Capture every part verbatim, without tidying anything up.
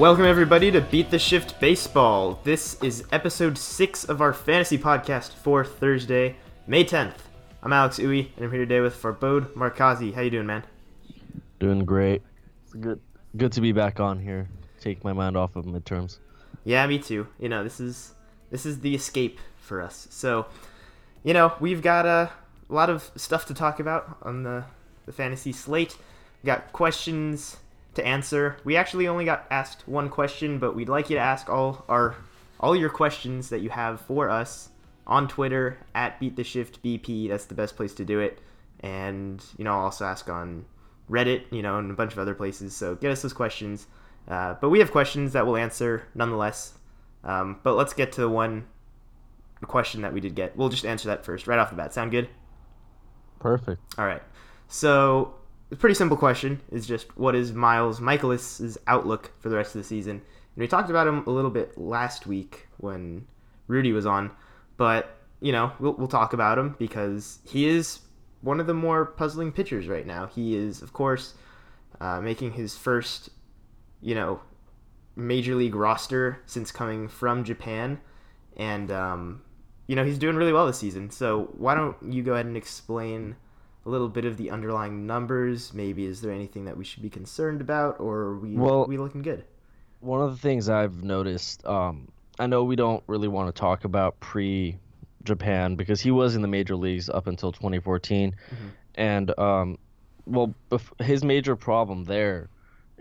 Welcome everybody to Beat the Shift Baseball. This is episode six of our fantasy podcast for Thursday, May tenth. I'm Alex Uwe, and I'm here today with Farbode Markazi. How you doing, man? Doing great. It's good. Good to be back on here. Take my mind off of midterms. Yeah, me too. You know, this is this is the escape for us. So, you know, we've got a lot of stuff to talk about on the, the fantasy slate. We've got questions to answer. We actually only got asked one question, but we'd like you to ask all our all your questions that you have for us on Twitter at BeatTheShiftBP. That's the best place to do it. And, you know, I'll also ask on Reddit, you know, and a bunch of other places. So get us those questions. Uh, but we have questions that we'll answer nonetheless. Um, but let's get to the one question that we did get. We'll just answer that first right off the bat. Sound good? Perfect. All right. So a pretty simple question is just, what is Miles Mikolas' outlook for the rest of the season? And we talked about him a little bit last week when Rudy was on, but, you know, we'll, we'll talk about him because he is one of the more puzzling pitchers right now. He is, of course, uh, making his first, you know, major league roster since coming from Japan, and, um, you know, he's doing really well this season. So why don't you go ahead and explain a little bit of the underlying numbers? Maybe is there anything that we should be concerned about, or are we, well, we looking good? One of the things I've noticed, um, I know we don't really want to talk about pre-Japan because he was in the major leagues up until twenty fourteen. Mm-hmm. And, um, well, his major problem there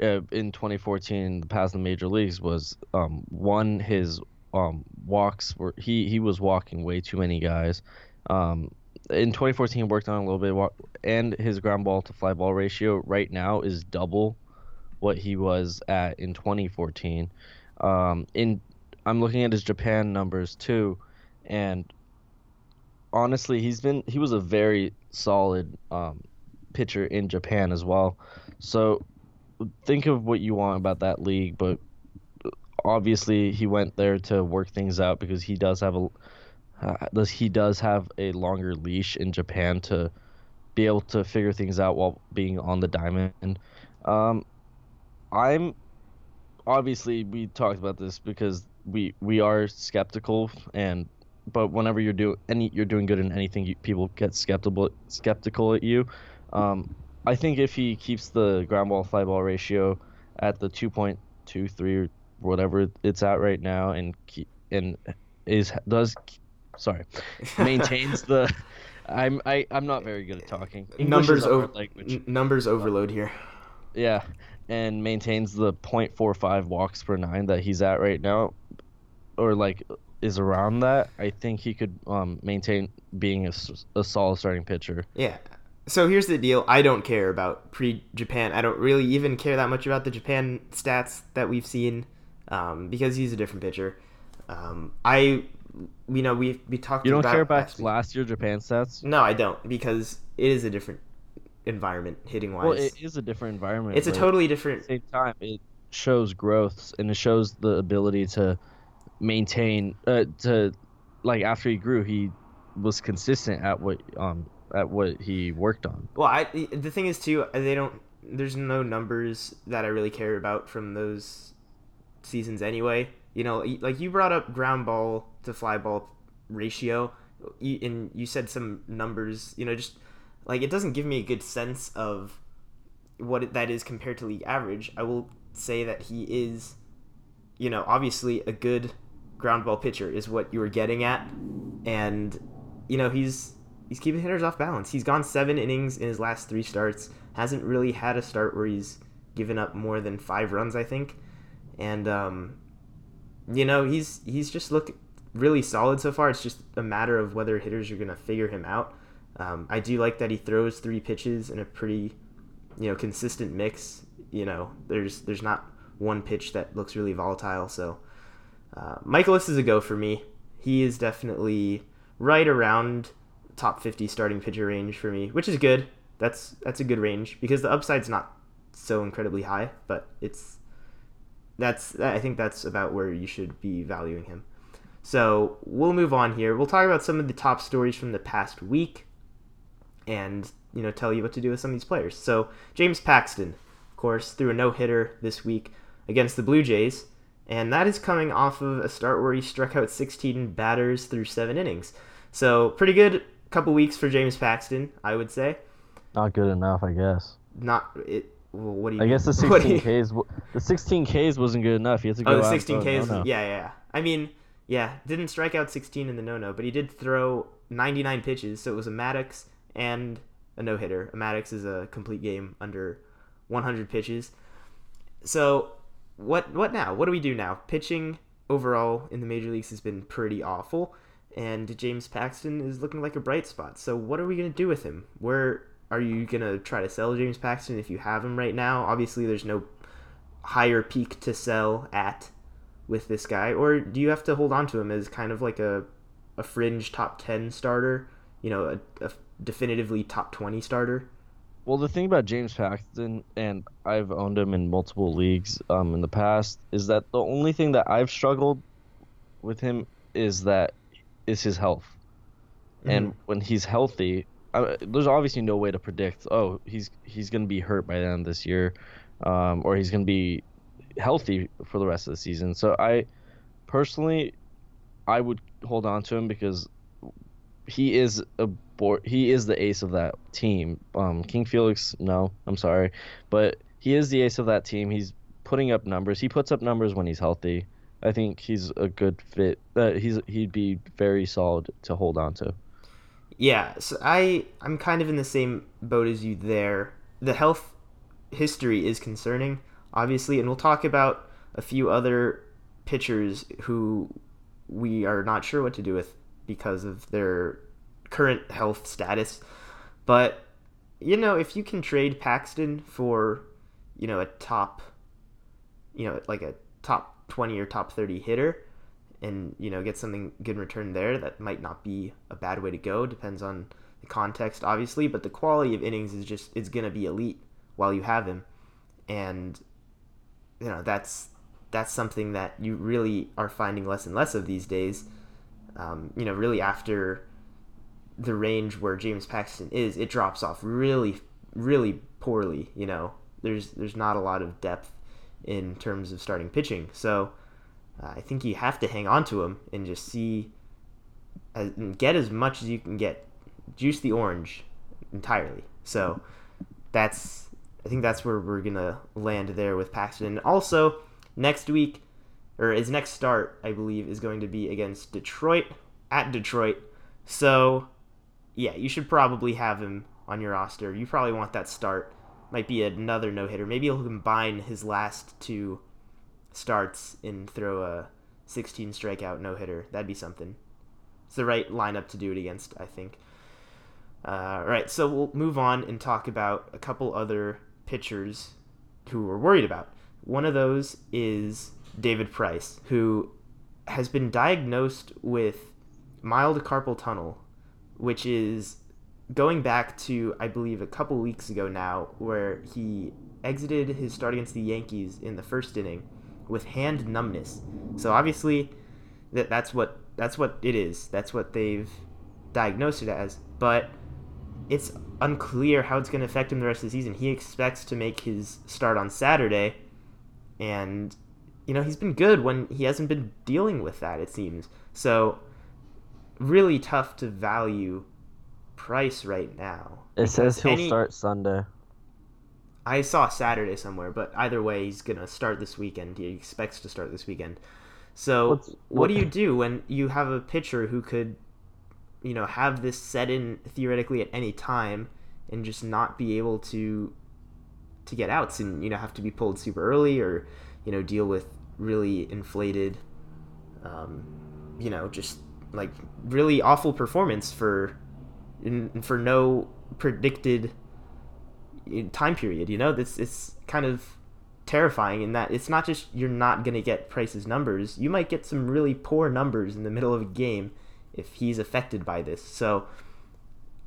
uh, in twenty fourteen, the past in the major leagues, was, um, one, his um, walks were he, – he was walking way too many guys. Um In twenty fourteen, worked on a little bit, and his ground ball to fly ball ratio right now is double what he was at in twenty fourteen. Um, in I'm looking at his Japan numbers too, and honestly, he's been he was a very solid um, pitcher in Japan as well. So think of what you want about that league, but obviously he went there to work things out because he does have a. Uh, does he does have a longer leash in Japan to be able to figure things out while being on the diamond. Um, I'm obviously we talked about this because we we are skeptical, and but whenever you're do any you're doing good in anything, you, people get skeptical skeptical at you. Um, I think if he keeps the ground ball fly ball ratio at the two point two three or whatever it's at right now, and keep and is does. Sorry, maintains the. I'm I I'm not very good at talking. English numbers over n- numbers overload here. Yeah, and maintains the point four five walks per nine that he's at right now, or like is around that. I think he could um maintain being a, a solid starting pitcher. Yeah. So here's the deal. I don't care about pre-Japan. I don't really even care that much about the Japan stats that we've seen, um, because he's a different pitcher. Um, I. You know, we we talked about... You don't about care about last, last year Japan stats? No, I don't, because it is a different environment, hitting-wise. Well, it is a different environment. It's a totally different... At the same time, it shows growth, and it shows the ability to maintain... Uh, to Like, after he grew, he was consistent at what um at what he worked on. Well, I the thing is, too, they don't... There's no numbers that I really care about from those seasons anyway. You know, like you brought up ground ball to fly ball ratio, and you said some numbers, you know, just like it doesn't give me a good sense of what that is compared to league average. I will say that he is, you know, obviously a good ground ball pitcher is what you were getting at. And, you know, he's he's keeping hitters off balance. He's gone seven innings in his last three starts, hasn't really had a start where he's given up more than five runs, I think. And, um, you know, he's he's just looked really solid so far. It's just a matter of whether hitters are going to figure him out. Um, I do like that he throws three pitches in a pretty, you know, consistent mix. You know, there's there's not one pitch that looks really volatile. So, uh, Mikolas is a go for me. He is definitely right around top fifty starting pitcher range for me, which is good. That's that's a good range because the upside's not so incredibly high, but it's... That's I think that's about where you should be valuing him. So we'll move on here. We'll talk about some of the top stories from the past week and, you know, tell you what to do with some of these players. So James Paxton, of course, threw a no-hitter this week. against the Blue Jays, and that is coming off of a start where he struck out sixteen batters through seven innings. So pretty good couple weeks for James Paxton, I would say. Not good enough, I guess. Not it. Well, what do you? I guess the sixteen Ks, the sixteen Ks wasn't good enough. He had to go. Oh, the sixteen Ks. Yeah, yeah. I mean, yeah, didn't strike out sixteen in the no-no, but he did throw ninety-nine pitches, so it was a Maddox and a no-hitter. A Maddox is a complete game under one hundred pitches. So what? What now? What do we do now? Pitching overall in the major leagues has been pretty awful, and James Paxton is looking like a bright spot. So what are we gonna do with him? We're Are you going to try to sell James Paxton if you have him right now? Obviously, there's no higher peak to sell at with this guy. Or do you have to hold on to him as kind of like a, a fringe top ten starter, you know, a, a definitively top twenty starter? Well, the thing about James Paxton, and I've owned him in multiple leagues um, in the past, is that the only thing that I've struggled with him is that is his health. Mm-hmm. And when he's healthy... I, there's obviously no way to predict, oh, he's he's going to be hurt by the end of this year, um, or he's going to be healthy for the rest of the season. So I personally, I would hold on to him because he is a board, he is the ace of that team. Um, King Felix, no, I'm sorry, but he is the ace of that team. He's putting up numbers. He puts up numbers when he's healthy. I think he's a good fit. Uh, he's he'd be very solid to hold on to. Yeah, so I, I'm kind of in the same boat as you there. The health history is concerning, obviously, and we'll talk about a few other pitchers who we are not sure what to do with because of their current health status. But, you know, if you can trade Paxton for, you know, a top, you know, like a top twenty or top thirty hitter, and, you know, get something good in return there, that might not be a bad way to go. Depends on the context, obviously, but the quality of innings is just, it's going to be elite while you have him. And, you know, that's that's something that you really are finding less and less of these days. Um, you know, really after the range where James Paxton is, it drops off really, really poorly. You know, there's there's not a lot of depth in terms of starting pitching. So, I think you have to hang on to him and just see, as, and get as much as you can get, juice the orange entirely. So that's, I think that's where we're gonna land there with Paxton. And also, next week, or his next start, I believe, is going to be against Detroit at Detroit. So yeah, you should probably have him on your roster. You probably want that start. Might be another no hitter. Maybe he'll combine his last two starts and throw a sixteen strikeout no-hitter. That'd be something. It's the right lineup to do it against, I think. Uh, all right, so we'll move on and talk about a couple other pitchers who we're worried about. One of those is David Price, who has been diagnosed with mild carpal tunnel, which is going back to, I believe, a couple weeks ago now, where he exited his start against the Yankees in the first inning with hand numbness. So obviously that that's what that's what it is. That's what they've diagnosed it as, but it's unclear how it's going to affect him the rest of the season. He expects to make his start on Saturday, and you know, he's been good when he hasn't been dealing with that, it seems. So really tough to value Price right now. It says he'll any, start Sunday. I saw Saturday somewhere, but either way, he's going to start this weekend. He expects to start this weekend. So what, what do you do when you have a pitcher who could, you know, have this set in theoretically at any time and just not be able to to get outs and, you know, have to be pulled super early or, you know, deal with really inflated, um, you know, just like really awful performance for for no predicted time period. You know, this it's kind of terrifying in that it's not just you're not going to get Price's numbers. You might get some really poor numbers in the middle of a game if he's affected by this. So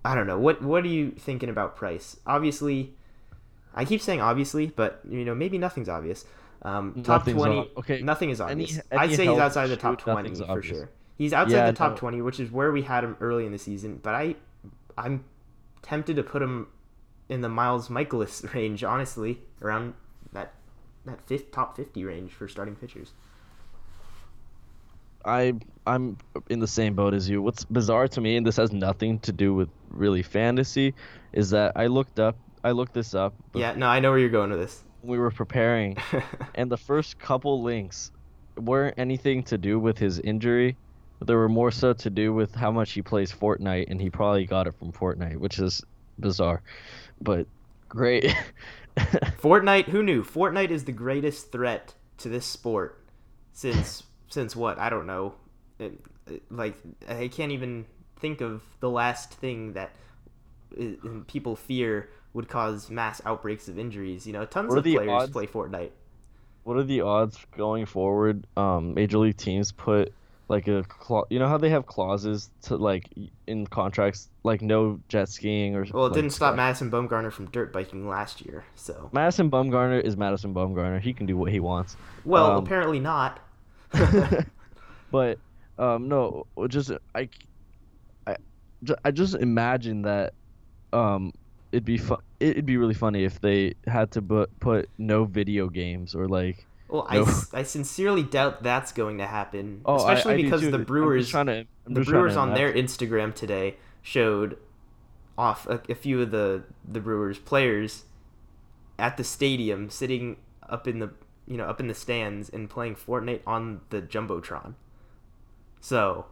I don't know. What what are you thinking about Price? Obviously, I keep saying obviously, but you know, maybe nothing's obvious. Um, top nothing's twenty, ob- okay. Nothing is obvious. Any, any I'd say he's outside the top twenty for obvious. Sure. He's outside yeah, the top twenty, which is where we had him early in the season. But I I'm tempted to put him in the Miles Mikolas range, honestly, around that that fifth, top fifty range for starting pitchers. I I'm in the same boat as you. What's bizarre to me, and this has nothing to do with really fantasy, is that I looked up I looked this up. Yeah, no, I know where you're going with this. We were preparing, and the first couple links weren't anything to do with his injury. But they were more so to do with how much he plays Fortnite, and he probably got it from Fortnite, which is bizarre, but great. Fortnite, who knew? Fortnite is the greatest threat to this sport since since what? I don't know. It, it, like I can't even think of the last thing that it, people fear would cause mass outbreaks of injuries. You know, tons of players odds? play Fortnite. What are the odds going forward? Um, Major League teams put like a clause. You know how they have clauses to like in contracts, like no jet skiing or. Well, it like didn't stop stuff. Madison Bumgarner from dirt biking last year, so. Madison Bumgarner is Madison Bumgarner. He can do what he wants. Well, um, apparently not. But um, no, just I, I, I just imagine that. Um, It'd be fu- It'd be really funny if they had to bu- put no video games or like. Well, no... I, I sincerely doubt that's going to happen. Oh, especially I, I because the Brewers, to, the Brewers on their Instagram today showed off a, a few of the, the Brewers players at the stadium, sitting up in the you know up in the stands and playing Fortnite on the Jumbotron. So,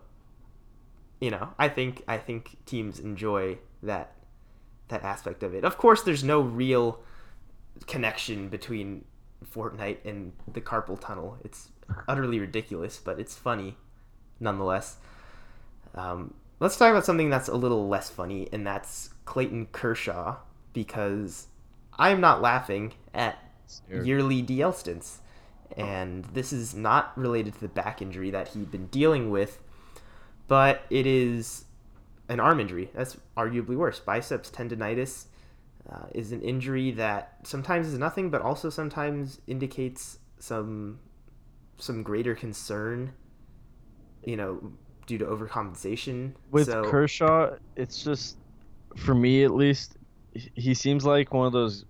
you know, I think I think teams enjoy that. that aspect of it. Of course, there's no real connection between Fortnite and the carpal tunnel. It's utterly ridiculous, but it's funny nonetheless. Um, let's talk about something that's a little less funny, and that's Clayton Kershaw, because I'm not laughing at Scared. yearly D L stints. And this is not related to the back injury that he'd been dealing with, but it is... an arm injury. That's arguably worse. Biceps tendonitis uh, is an injury that sometimes is nothing, but also sometimes indicates some some greater concern, you know, due to overcompensation. With so, Kershaw, it's just, for me at least, he seems like one of those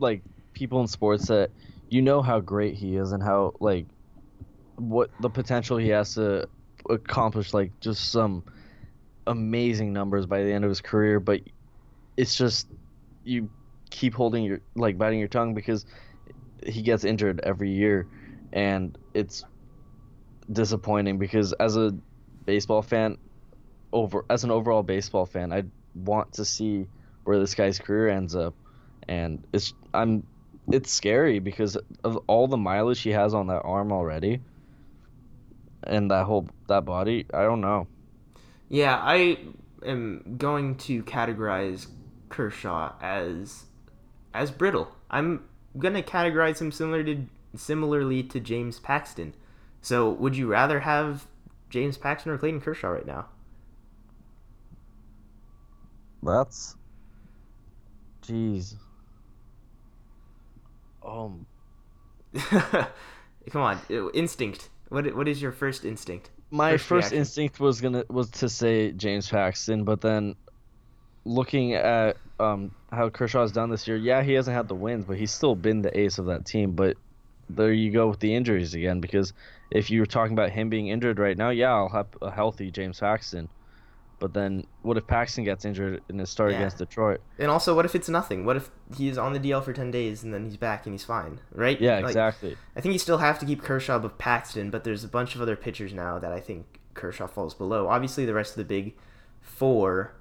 like people in sports that you know how great he is and how like what the potential he has to accomplish, like just some amazing numbers by the end of his career, but it's just you keep holding your like biting your tongue because he gets injured every year, and it's disappointing because as a baseball fan over as an overall baseball fan I want to see where this guy's career ends up, and it's I'm it's scary because of all the mileage he has on that arm already and that whole that body. I don't know. Yeah, I am going to categorize Kershaw as as brittle. I'm going to categorize him similar to, similarly to James Paxton. So would you rather have James Paxton or Clayton Kershaw right now? That's... Jeez. Um. Come on, instinct. What What is your first instinct? My first, first instinct was gonna was to say James Paxton, but then looking at um, how Kershaw's done this year, yeah, he hasn't had the wins, but he's still been the ace of that team. But there you go with the injuries again, because if you were talking about him being injured right now, yeah, I'll have a healthy James Paxton. But then what if Paxton gets injured in his start yeah. against Detroit? And also, what if it's nothing? What if he's on the D L for ten days and then he's back and he's fine, right? Yeah, like, exactly. I think you still have to keep Kershaw with Paxton, but there's a bunch of other pitchers now that I think Kershaw falls below. Obviously, the rest of the big four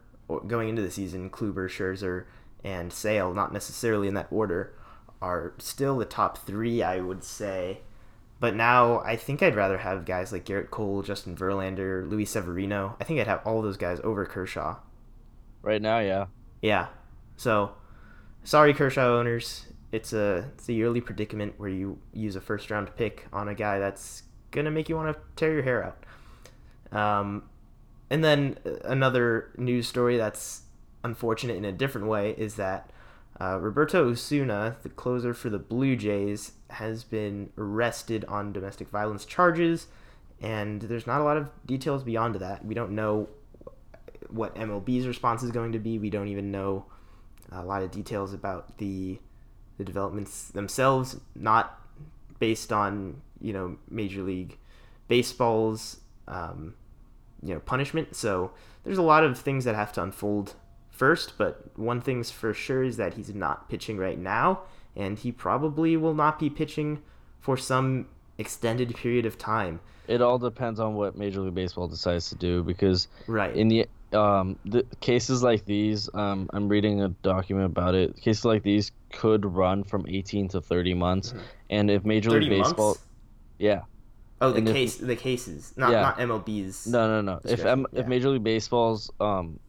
going into the season, Kluber, Scherzer, and Sale, not necessarily in that order, are still the top three, I would say. But now I think I'd rather have guys like Garrett Cole, Justin Verlander, Luis Severino. I think I'd have all those guys over Kershaw. Right now, yeah. Yeah. So, sorry, Kershaw owners. It's a it's a yearly predicament where you use a first-round pick on a guy that's going to make you want to tear your hair out. Um, and then another news story that's unfortunate in a different way is that Uh, Roberto Osuna, the closer for the Blue Jays, has been arrested on domestic violence charges, and there's not a lot of details beyond that. We don't know what M L B's response is going to be. We don't even know a lot of details about the the developments themselves. Not based on, you know, Major League Baseball's, um, you know, punishment. So there's a lot of things that have to unfold first, but one thing's for sure is that he's not pitching right now, and he probably will not be pitching for some extended period of time. It all depends on what Major League Baseball decides to do, because right in the um the cases like these, um I'm reading a document about it, cases like these could run from eighteen to thirty months. Mm-hmm. And if Major League Baseball months? yeah oh the and case if, the cases not yeah. not M L B's no no no if M, yeah. if Major League Baseball's um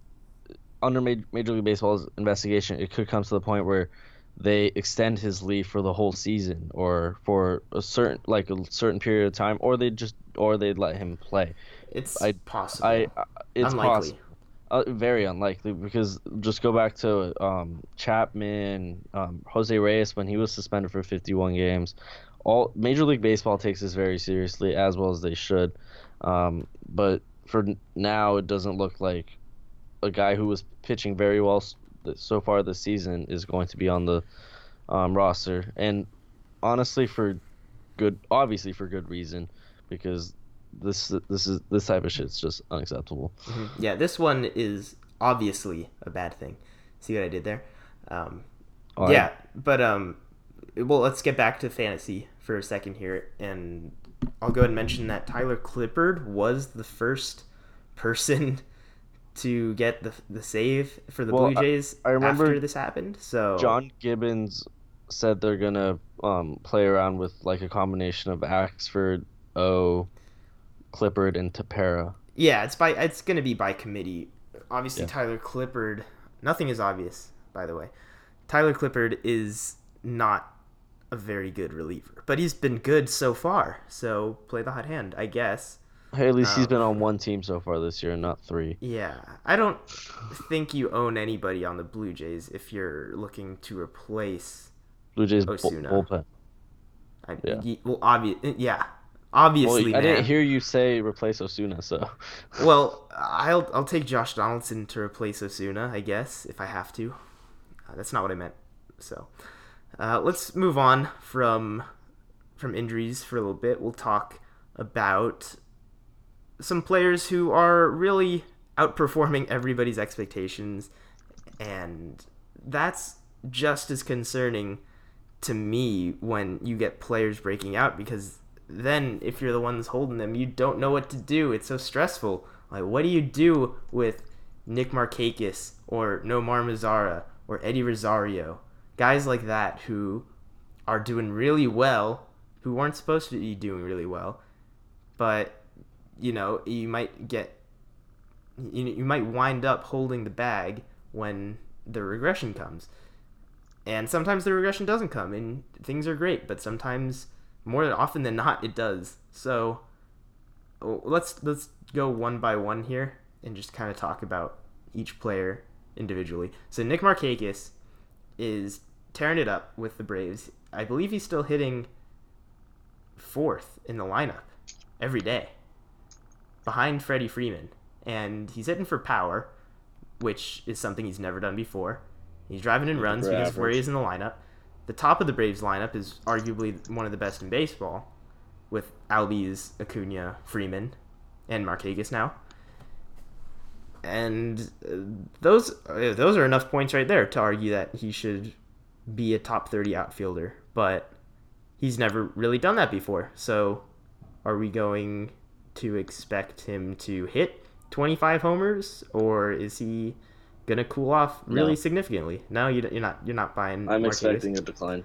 under Major, Major League Baseball's investigation, it could come to the point where they extend his leave for the whole season, or for a certain like a certain period of time, or they just or they let him play. It's I, possible. I, I it's unlikely. Possible. Uh, very unlikely, because just go back to um, Chapman, um, Jose Reyes when he was suspended for fifty-one games. All Major League Baseball takes this very seriously, as well as they should. Um, but for now, it doesn't look like a guy who was pitching very well so far this season is going to be on the um, roster, and honestly, for good, obviously for good reason, because this this is this type of shit's just unacceptable. Mm-hmm. Yeah, this one is obviously a bad thing. See what I did there? Um, right. Yeah, but um, well, let's get back to fantasy for a second here, and I'll go ahead and mention that Tyler Clippard was the first person to get the the save for the well, Blue Jays I, I remember after this happened. So John Gibbons said they're gonna um, play around with like a combination of Axford, O, Clippard, and Tapera. Yeah, it's by it's gonna be by committee. Obviously, yeah. Tyler Clippard. Nothing is obvious, by the way. Tyler Clippard is not a very good reliever, but he's been good so far. So play the hot hand, I guess. Hey, at least um, he's been on one team so far this year, not three. Yeah. I don't think you own anybody on the Blue Jays if you're looking to replace Blue Jays Osuna. Bullpen. I, yeah. You, well, obvi- yeah. Obviously, well, I man. didn't hear you say replace Osuna, so... Well, I'll I'll take Josh Donaldson to replace Osuna, I guess, if I have to. Uh, that's not what I meant. So, uh, let's move on from from injuries for a little bit. We'll talk about some players who are really outperforming everybody's expectations, and that's just as concerning to me when you get players breaking out, because then if you're the ones holding them, you don't know what to do. It's so stressful. Like, what do you do with Nick Markakis or Nomar Mazara or Eddie Rosario, guys like that who are doing really well, who weren't supposed to be doing really well, but you know, you might get, you, you might wind up holding the bag when the regression comes. And sometimes the regression doesn't come and things are great, but sometimes, more often than not, it does. So let's let's go one by one here and just kind of talk about each player individually. So Nick Markakis is tearing it up with the Braves. I believe he's still hitting fourth in the lineup every day, behind Freddie Freeman, and he's hitting for power, which is something he's never done before. He's driving in runs because Fleury is in the lineup. The top of the Braves lineup is arguably one of the best in baseball, with Albies, Acuna, Freeman, and Markakis now. And those those are enough points right there to argue that he should be a top thirty outfielder, but he's never really done that before. So are we going to expect him to hit twenty-five homers, or is he gonna cool off really no. significantly? No, you're not. You're not buying. I'm Markakis. expecting a decline.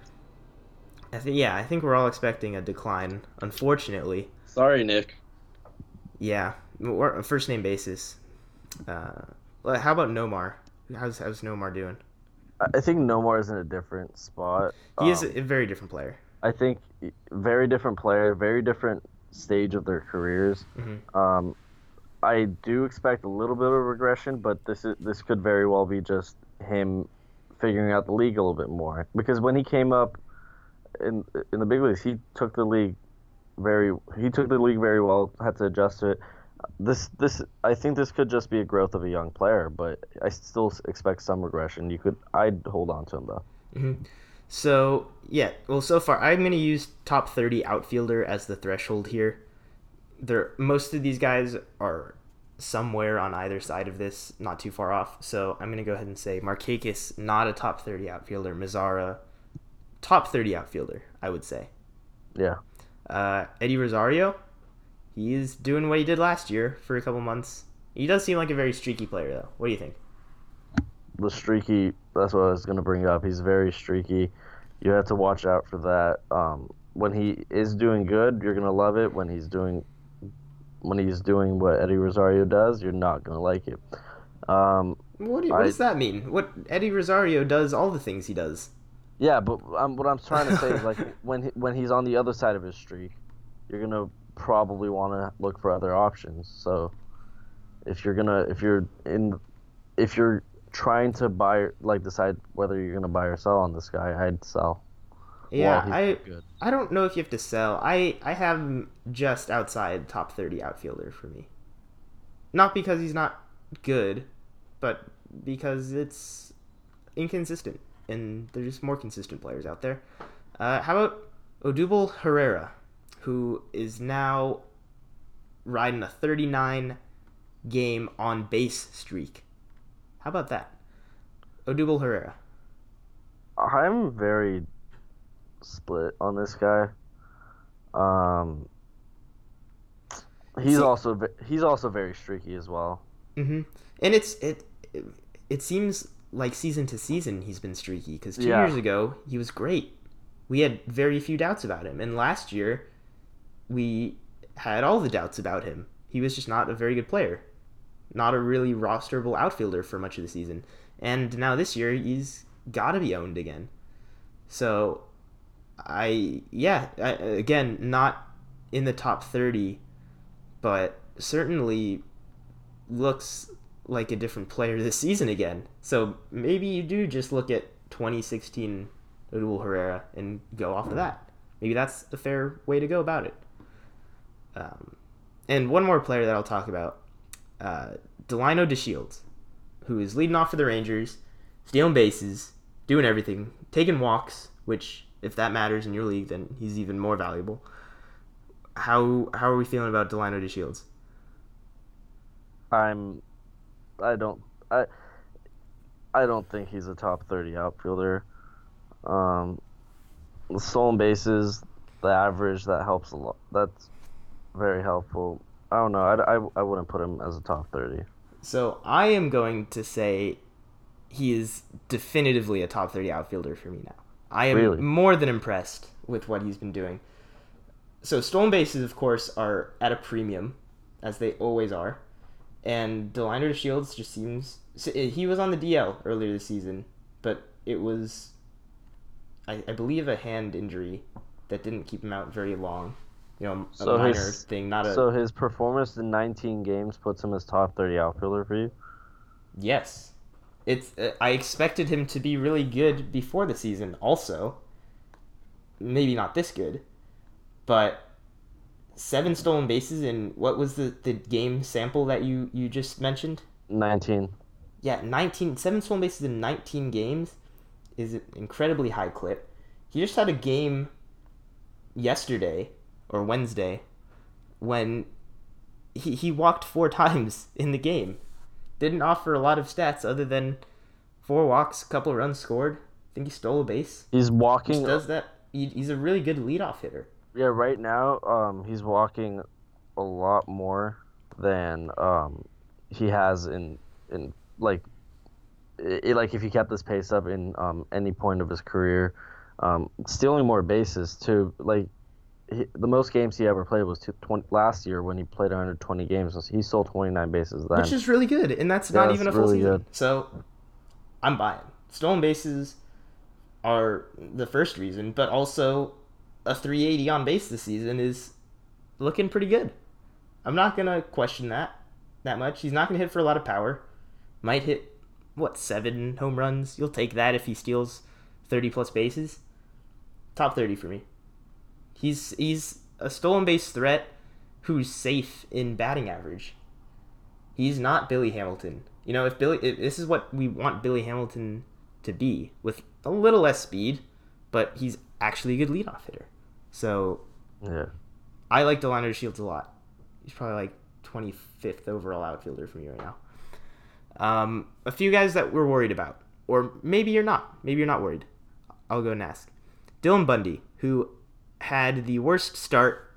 I think. Yeah, I think we're all expecting a decline. Unfortunately. Sorry, Nick. Yeah, we're on first name basis. Uh, how about Nomar? How's how's Nomar doing? I think Nomar is in a different spot. He um, is a very different player. I think very different player, very different stage of their careers. Mm-hmm. um I do expect a little bit of regression, but this is this could very well be just him figuring out the league a little bit more, because when he came up in in the big leagues, he took the league very he took the league very well, had to adjust to it. This this I think this could just be a growth of a young player, but I still expect some regression. You could I'd hold on to him though. Mm-hmm. So, yeah, well, so far, I'm going to use top thirty outfielder as the threshold here. There, most of these guys are somewhere on either side of this, not too far off. So I'm going to go ahead and say Markakis, not a top thirty outfielder. Mazara, top thirty outfielder, I would say. Yeah. Uh, Eddie Rosario, he is doing what he did last year for a couple months. He does seem like a very streaky player, though. What do you think? The streaky, that's what I was going to bring up. He's very streaky. You have to watch out for that. Um, when he is doing good, you're going to love it. When he's doing when he's doing what Eddie Rosario does, you're not going to like it. Um, what do, what I, does that mean? What Eddie Rosario does, all the things he does. Yeah, but um, what I'm trying to say is, like, when he, when he's on the other side of his streak, you're going to probably want to look for other options. So if you're going to if you're in if you're trying to buy, like, decide whether you're gonna buy or sell on this guy, I'd sell. Yeah, well, I good. I don't know if you have to sell. I I have him just outside top thirty outfielder for me. Not because he's not good, but because it's inconsistent and there's more consistent players out there. Uh, how about Odubel Herrera, who is now riding a thirty-nine game on base streak. How about that? Odubel Herrera. I'm very split on this guy. Um, he's See, also he's also very streaky as well. Mm-hmm. And it's it it seems like season to season he's been streaky, because two yeah. years ago he was great. We had very few doubts about him, and last year we had all the doubts about him. He was just not a very good player. Not a really rosterable outfielder for much of the season. And now this year, he's got to be owned again. So, I, yeah, I, again, not in the top thirty, but certainly looks like a different player this season again. So, maybe you do just look at twenty sixteen Odubel Herrera and go off of that. Maybe that's a fair way to go about it. Um, and one more player that I'll talk about. Uh, Delino DeShields, who is leading off for the Rangers, stealing bases, doing everything, taking walks, which, if that matters in your league, then he's even more valuable. How how are we feeling about Delino DeShields? I'm, I don't, I, I don't think he's a top thirty outfielder. Um, the stolen bases, the average, that helps a lot. That's very helpful. I don't know. I, I, I wouldn't put him as a top thirty. So I am going to say he is definitively a top thirty outfielder for me now. I am really? more than impressed with what he's been doing. So stolen bases, of course, are at a premium, as they always are. And Delino DeShields just seems... He was on the D L earlier this season, but it was, I, I believe, a hand injury that didn't keep him out very long. You know, a so minor his, thing, not a... So his performance in nineteen games puts him as top thirty outfielder for you? Yes. It's. Uh, I expected him to be really good before the season also. Maybe not this good. But seven stolen bases in what was the, the game sample that you, you just mentioned? nineteen. Yeah, nineteen. Seven stolen bases in nineteen games is an incredibly high clip. He just had a game yesterday... or Wednesday, when he he walked four times in the game. Didn't offer a lot of stats other than four walks, a couple runs scored. I think he stole a base. He's walking... He does that. He, he's a really good leadoff hitter. Yeah, right now um, he's walking a lot more than um, he has in, in like, it, like if he kept this pace up in um, any point of his career. Um, stealing more bases, too. Like... The most games he ever played was two, twenty, last year when he played one hundred twenty games. He stole twenty-nine bases then. Which is really good, and that's not yeah, even that's a full really season. Good. So, I'm buying. Stolen bases are the first reason, but also a three eighty on base this season is looking pretty good. I'm not going to question that that much. He's not going to hit for a lot of power. Might hit, what, seven home runs? You'll take that if he steals thirty-plus bases. Top thirty for me. He's he's a stolen base threat who's safe in batting average. He's not Billy Hamilton. You know, if Billy, if this is what we want Billy Hamilton to be, with a little less speed, but he's actually a good leadoff hitter. So yeah. I like Delino DeShields a lot. He's probably like twenty-fifth overall outfielder for me right now. Um, a few guys that we're worried about, or maybe you're not. Maybe you're not worried. I'll go and ask. Dylan Bundy, who had the worst start,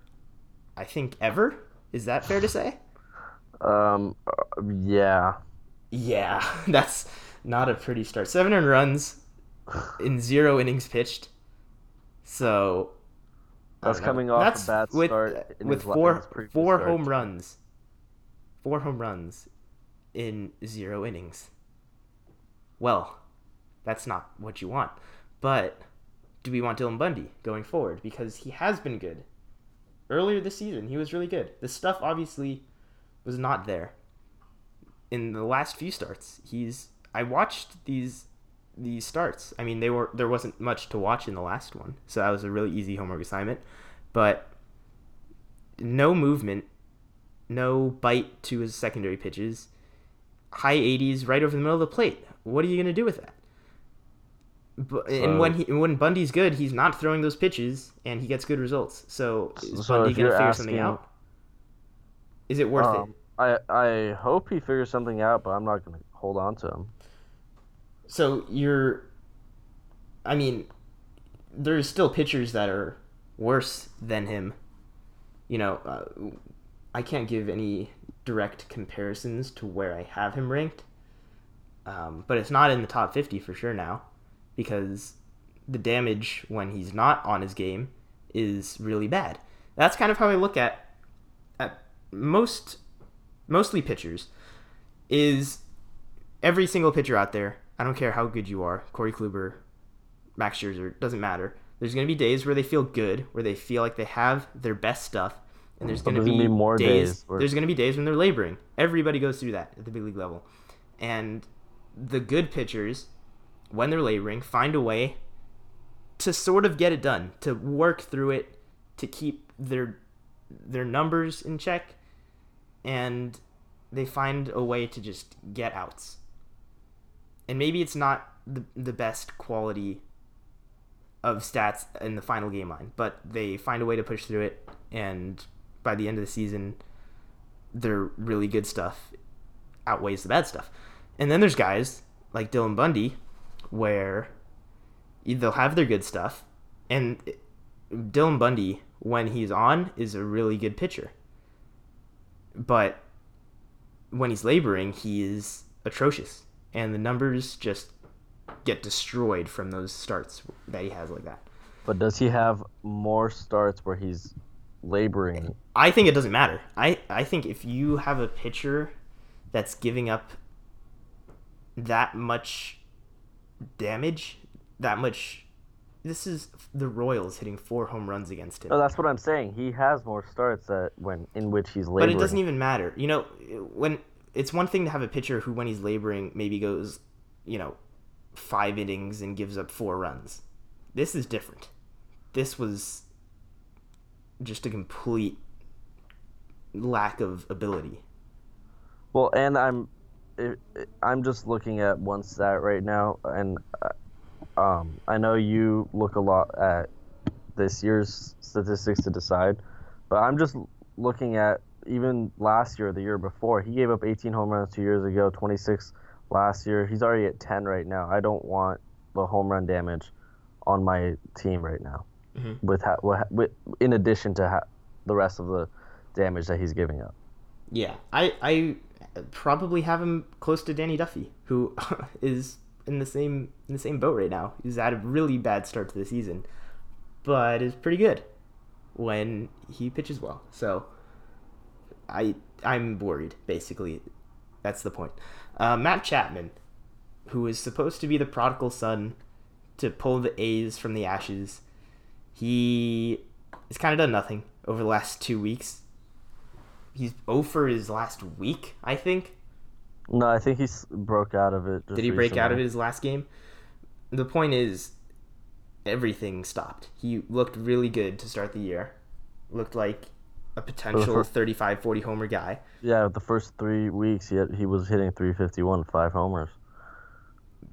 I think, ever. Is that fair to say? Um, yeah. Yeah, that's not a pretty start. Seven earned runs in zero innings pitched. So that's coming off that's a bad with, start in with his four four start. home runs. Four home runs in zero innings. Well, that's not what you want. But do we want Dylan Bundy going forward? Because he has been good. Earlier this season, he was really good. The stuff obviously was not there. In the last few starts, he's I watched these these starts. I mean, they were there wasn't much to watch in the last one, so that was a really easy homework assignment. But no movement, no bite to his secondary pitches, high eighties right over the middle of the plate. What are you going to do with that? But, and um, when he when Bundy's good, he's not throwing those pitches, and he gets good results. So is so Bundy going to figure asking, something out? Is it worth um, it? I, I hope he figures something out, but I'm not going to hold on to him. So you're, I mean, there's still pitchers that are worse than him. You know, uh, I can't give any direct comparisons to where I have him ranked, um, but it's not in the top fifty for sure now, because the damage when he's not on his game is really bad. That's kind of how I look at at most. Mostly pitchers, is every single pitcher out there, I don't care how good you are, Corey Kluber, Max Scherzer, doesn't matter. There's going to be days where they feel good, where they feel like they have their best stuff, and there's going to be, be more days, days or... there's going to be days when they're laboring. Everybody goes through that at the big league level. And the good pitchers, when they're laboring, find a way to sort of get it done, to work through it, to keep their their numbers in check, and they find a way to just get outs. And maybe it's not the the best quality of stats in the final game line, but they find a way to push through it, and by the end of the season, their really good stuff outweighs the bad stuff. And then there's guys like Dylan Bundy, where they'll have their good stuff, and Dylan Bundy, when he's on, is a really good pitcher. But when he's laboring, he is atrocious. And the numbers just get destroyed from those starts that he has like that. But does he have more starts where he's laboring? I think it doesn't matter. I, I think if you have a pitcher that's giving up that much damage, that much... This is the Royals hitting four home runs against him. Oh, that's what I'm saying. He has more starts that when in which he's laboring. But it doesn't even matter. You know, when it's one thing to have a pitcher who, when he's laboring, maybe goes, you know, five innings and gives up four runs. This is different. This was just a complete lack of ability. Well, and I'm, I'm just looking at one stat right now, and. I, Um, I know you look a lot at this year's statistics to decide, but I'm just looking at even last year or the year before. He gave up eighteen home runs two years ago, twenty-six last year. He's already at ten right now. I don't want the home run damage on my team right now, mm-hmm. with, ha- with in addition to ha- the rest of the damage that he's giving up. Yeah, I, I probably have him close to Danny Duffy, who is... in the same in the same boat right now. He's had a really bad start to the season, but is pretty good when he pitches well. So I I'm worried, basically. That's the point. Uh, Matt Chapman, who is supposed to be the prodigal son to pull the A's from the ashes, he has kind of done nothing over the last two weeks. He's oh for his last week, I think. No, I think he broke out of it. Did he break recently. out of it his last game? The point is, everything stopped. He looked really good to start the year. Looked like a potential first, thirty-five, forty homer guy. Yeah, the first three weeks, he, had, he was hitting three fifty-one, five homers.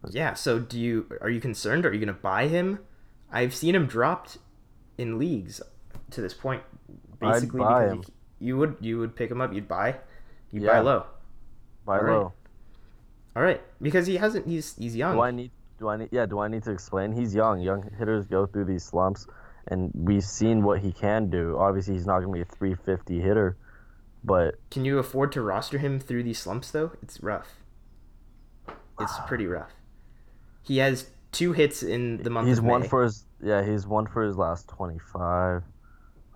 Yeah, so do you? Are you concerned? Are you going to buy him? I've seen him dropped in leagues to this point. Basically, I'd buy him. You, you would you would pick him up. You'd buy. You'd yeah. buy low. Buy All low. Right. All right, because he hasn't. He's he's young. Do I need? Do I need? Yeah. Do I need to explain? He's young. Young hitters go through these slumps, and we've seen what he can do. Obviously, he's not going to be a three fifty hitter, but can you afford to roster him through these slumps? Though it's rough. It's pretty rough. He has two hits in the month he's of May. One for his, yeah, he's one for his last twenty-five,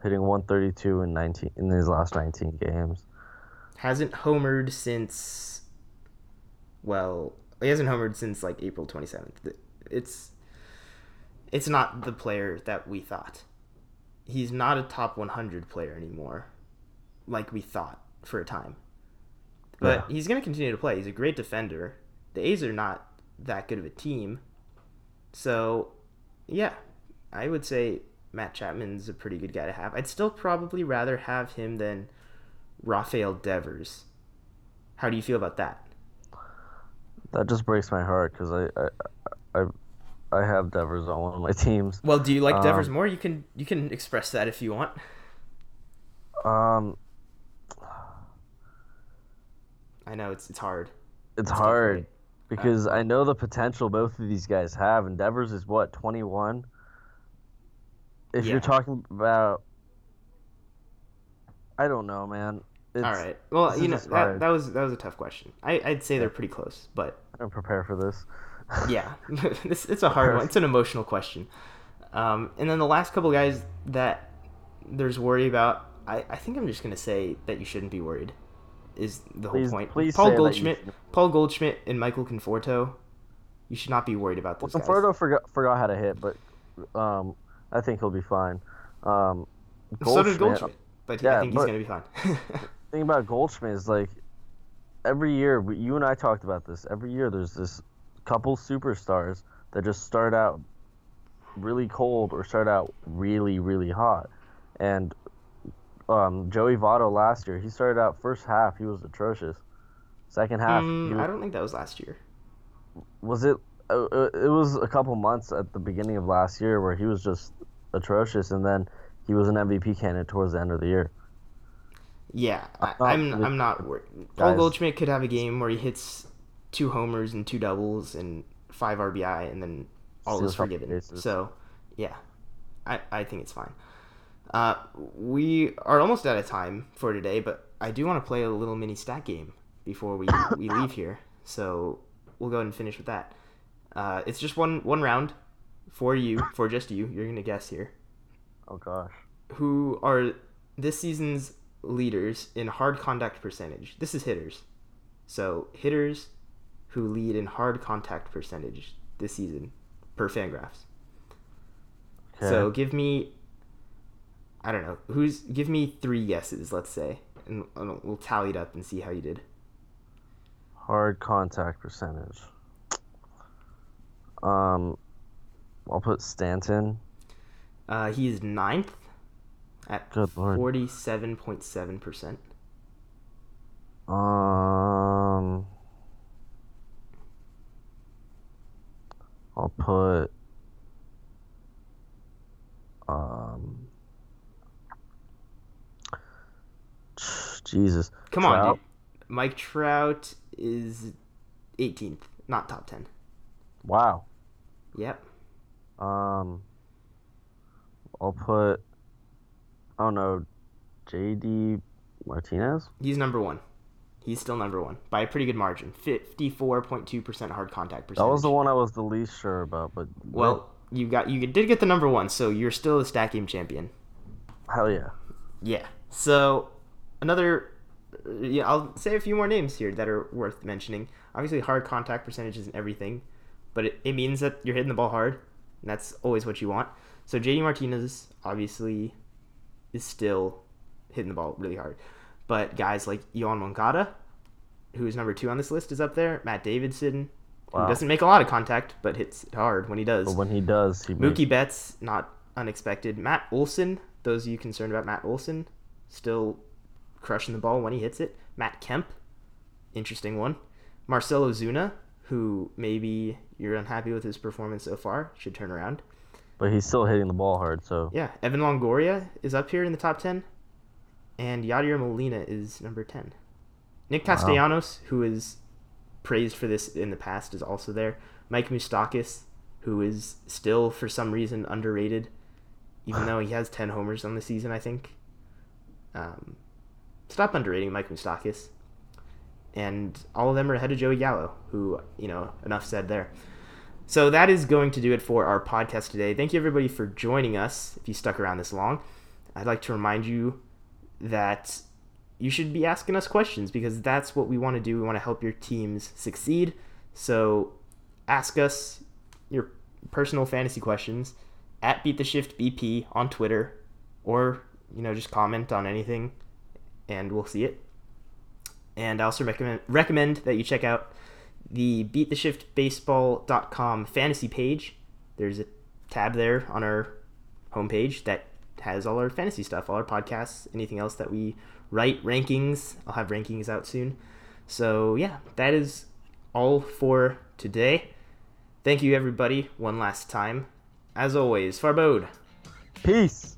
hitting one thirty-two in nineteen in his last nineteen games. Hasn't homered since, well, he hasn't homered since like April twenty-seventh. It's it's not the player that we thought. He's not a top one hundred player anymore, like we thought for a time. But yeah. he's going to continue to play. He's a great defender. The A's are not that good of a team. So, yeah, I would say Matt Chapman's a pretty good guy to have. I'd still probably rather have him than Rafael Devers. How do you feel about that? That just breaks my heart because I, I, I, I have Devers on one of my teams. Well, do you like um, Devers more? You can you can express that if you want. Um, I know it's it's hard. It's, it's hard. Different. Because I know the potential both of these guys have, and Devers is, what, twenty-one? If yeah. you're talking about... I don't know, man. It's, All right. Well, you know, that, that was that was a tough question. I, I'd say they're pretty close, but... I don't prepare for this. yeah. It's, it's a hard one. It's an emotional question. Um, and then the last couple guys that there's worry about, I, I think I'm just going to say that you shouldn't be worried. Is the whole please, point. Please Paul Goldschmidt, you... Paul Goldschmidt, and Michael Conforto. You should not be worried about those well, guys. Conforto forgot forgot how to hit, but um, I think he'll be fine. Um, so did Goldschmidt, but yeah, I think he's going to be fine. The thing about Goldschmidt is like every year, you and I talked about this. Every year, there's this couple superstars that just start out really cold or start out really really hot, and. Um, Joey Votto last year, he started out first half, he was atrocious. Second half... Mm, was, I don't think that was last year. Was it... Uh, it was a couple months at the beginning of last year where he was just atrocious, and then he was an M V P candidate towards the end of the year. Yeah, I'm not... I'm, really, I'm not worried. Paul Goldschmidt could have a game where he hits two homers and two doubles and five R B I, and then all is forgiven. Cases. So, yeah, I, I think it's fine. Uh, we are almost out of time for today, but I do want to play a little mini stat game before we, we leave here. So we'll go ahead and finish with that. Uh, it's just one, one round for you, for just you. You're going to guess here. Oh, gosh. Who are this season's leaders in hard contact percentage? This is hitters. So hitters who lead in hard contact percentage this season per Fangraphs. Okay. So give me... I don't know. Who's give me three guesses, let's say, and we'll tally it up and see how you did. Hard contact percentage. Um, I'll put Stanton. Uh, he is ninth at forty-seven point seven percent. Um, I'll put. Um. Jesus. Come Trout. on, dude. Mike Trout is eighteenth, not top ten. Wow. Yep. Um, I'll put, I don't know, J D Martinez? He's number one. He's still number one by a pretty good margin. fifty-four point two percent hard contact percentage. That was the one I was the least sure about. But Well, what? you got you did get the number one, so you're still a stat game champion. Hell yeah. Yeah. So... Another, yeah, I'll say a few more names here that are worth mentioning. Obviously, hard contact percentage isn't everything, but it, it means that you're hitting the ball hard, and that's always what you want. So J D Martinez, obviously, is still hitting the ball really hard. But guys like Yoan Moncada, who is number two on this list, is up there. Matt Davidson, wow. who doesn't make a lot of contact, but hits it hard when he does. But when he does, he Mookie makes... Betts, not unexpected. Matt Olson, those of you concerned about Matt Olson, still... crushing the ball when he hits it. Matt Kemp, interesting one. Marcell Ozuna, who maybe you're unhappy with his performance so far, should turn around. But he's still hitting the ball hard, so. Yeah, Evan Longoria is up here in the top ten, and Yadier Molina is number ten. Nick Castellanos, wow. who is praised for this in the past, is also there. Mike Moustakas, who is still, for some reason, underrated, even though he has ten homers on the season, I think. Um, stop underrating Mike Moustakas. And all of them are ahead of Joey Gallo, who, you know, enough said there. So that is going to do it for our podcast today. Thank you, everybody, for joining us. If you stuck around this long, I'd like to remind you that you should be asking us questions, because that's what we want to do. We want to help your teams succeed. So ask us your personal fantasy questions at BeatTheShiftBP on Twitter, or, you know, just comment on anything, and we'll see it. And I also recommend recommend that you check out the beat the shift baseball dot com fantasy page. There's a tab there on our homepage that has all our fantasy stuff, all our podcasts, anything else that we write, rankings. I'll have rankings out soon. So yeah, that is all for today. Thank you, everybody, one last time. As always, Farbode. Peace.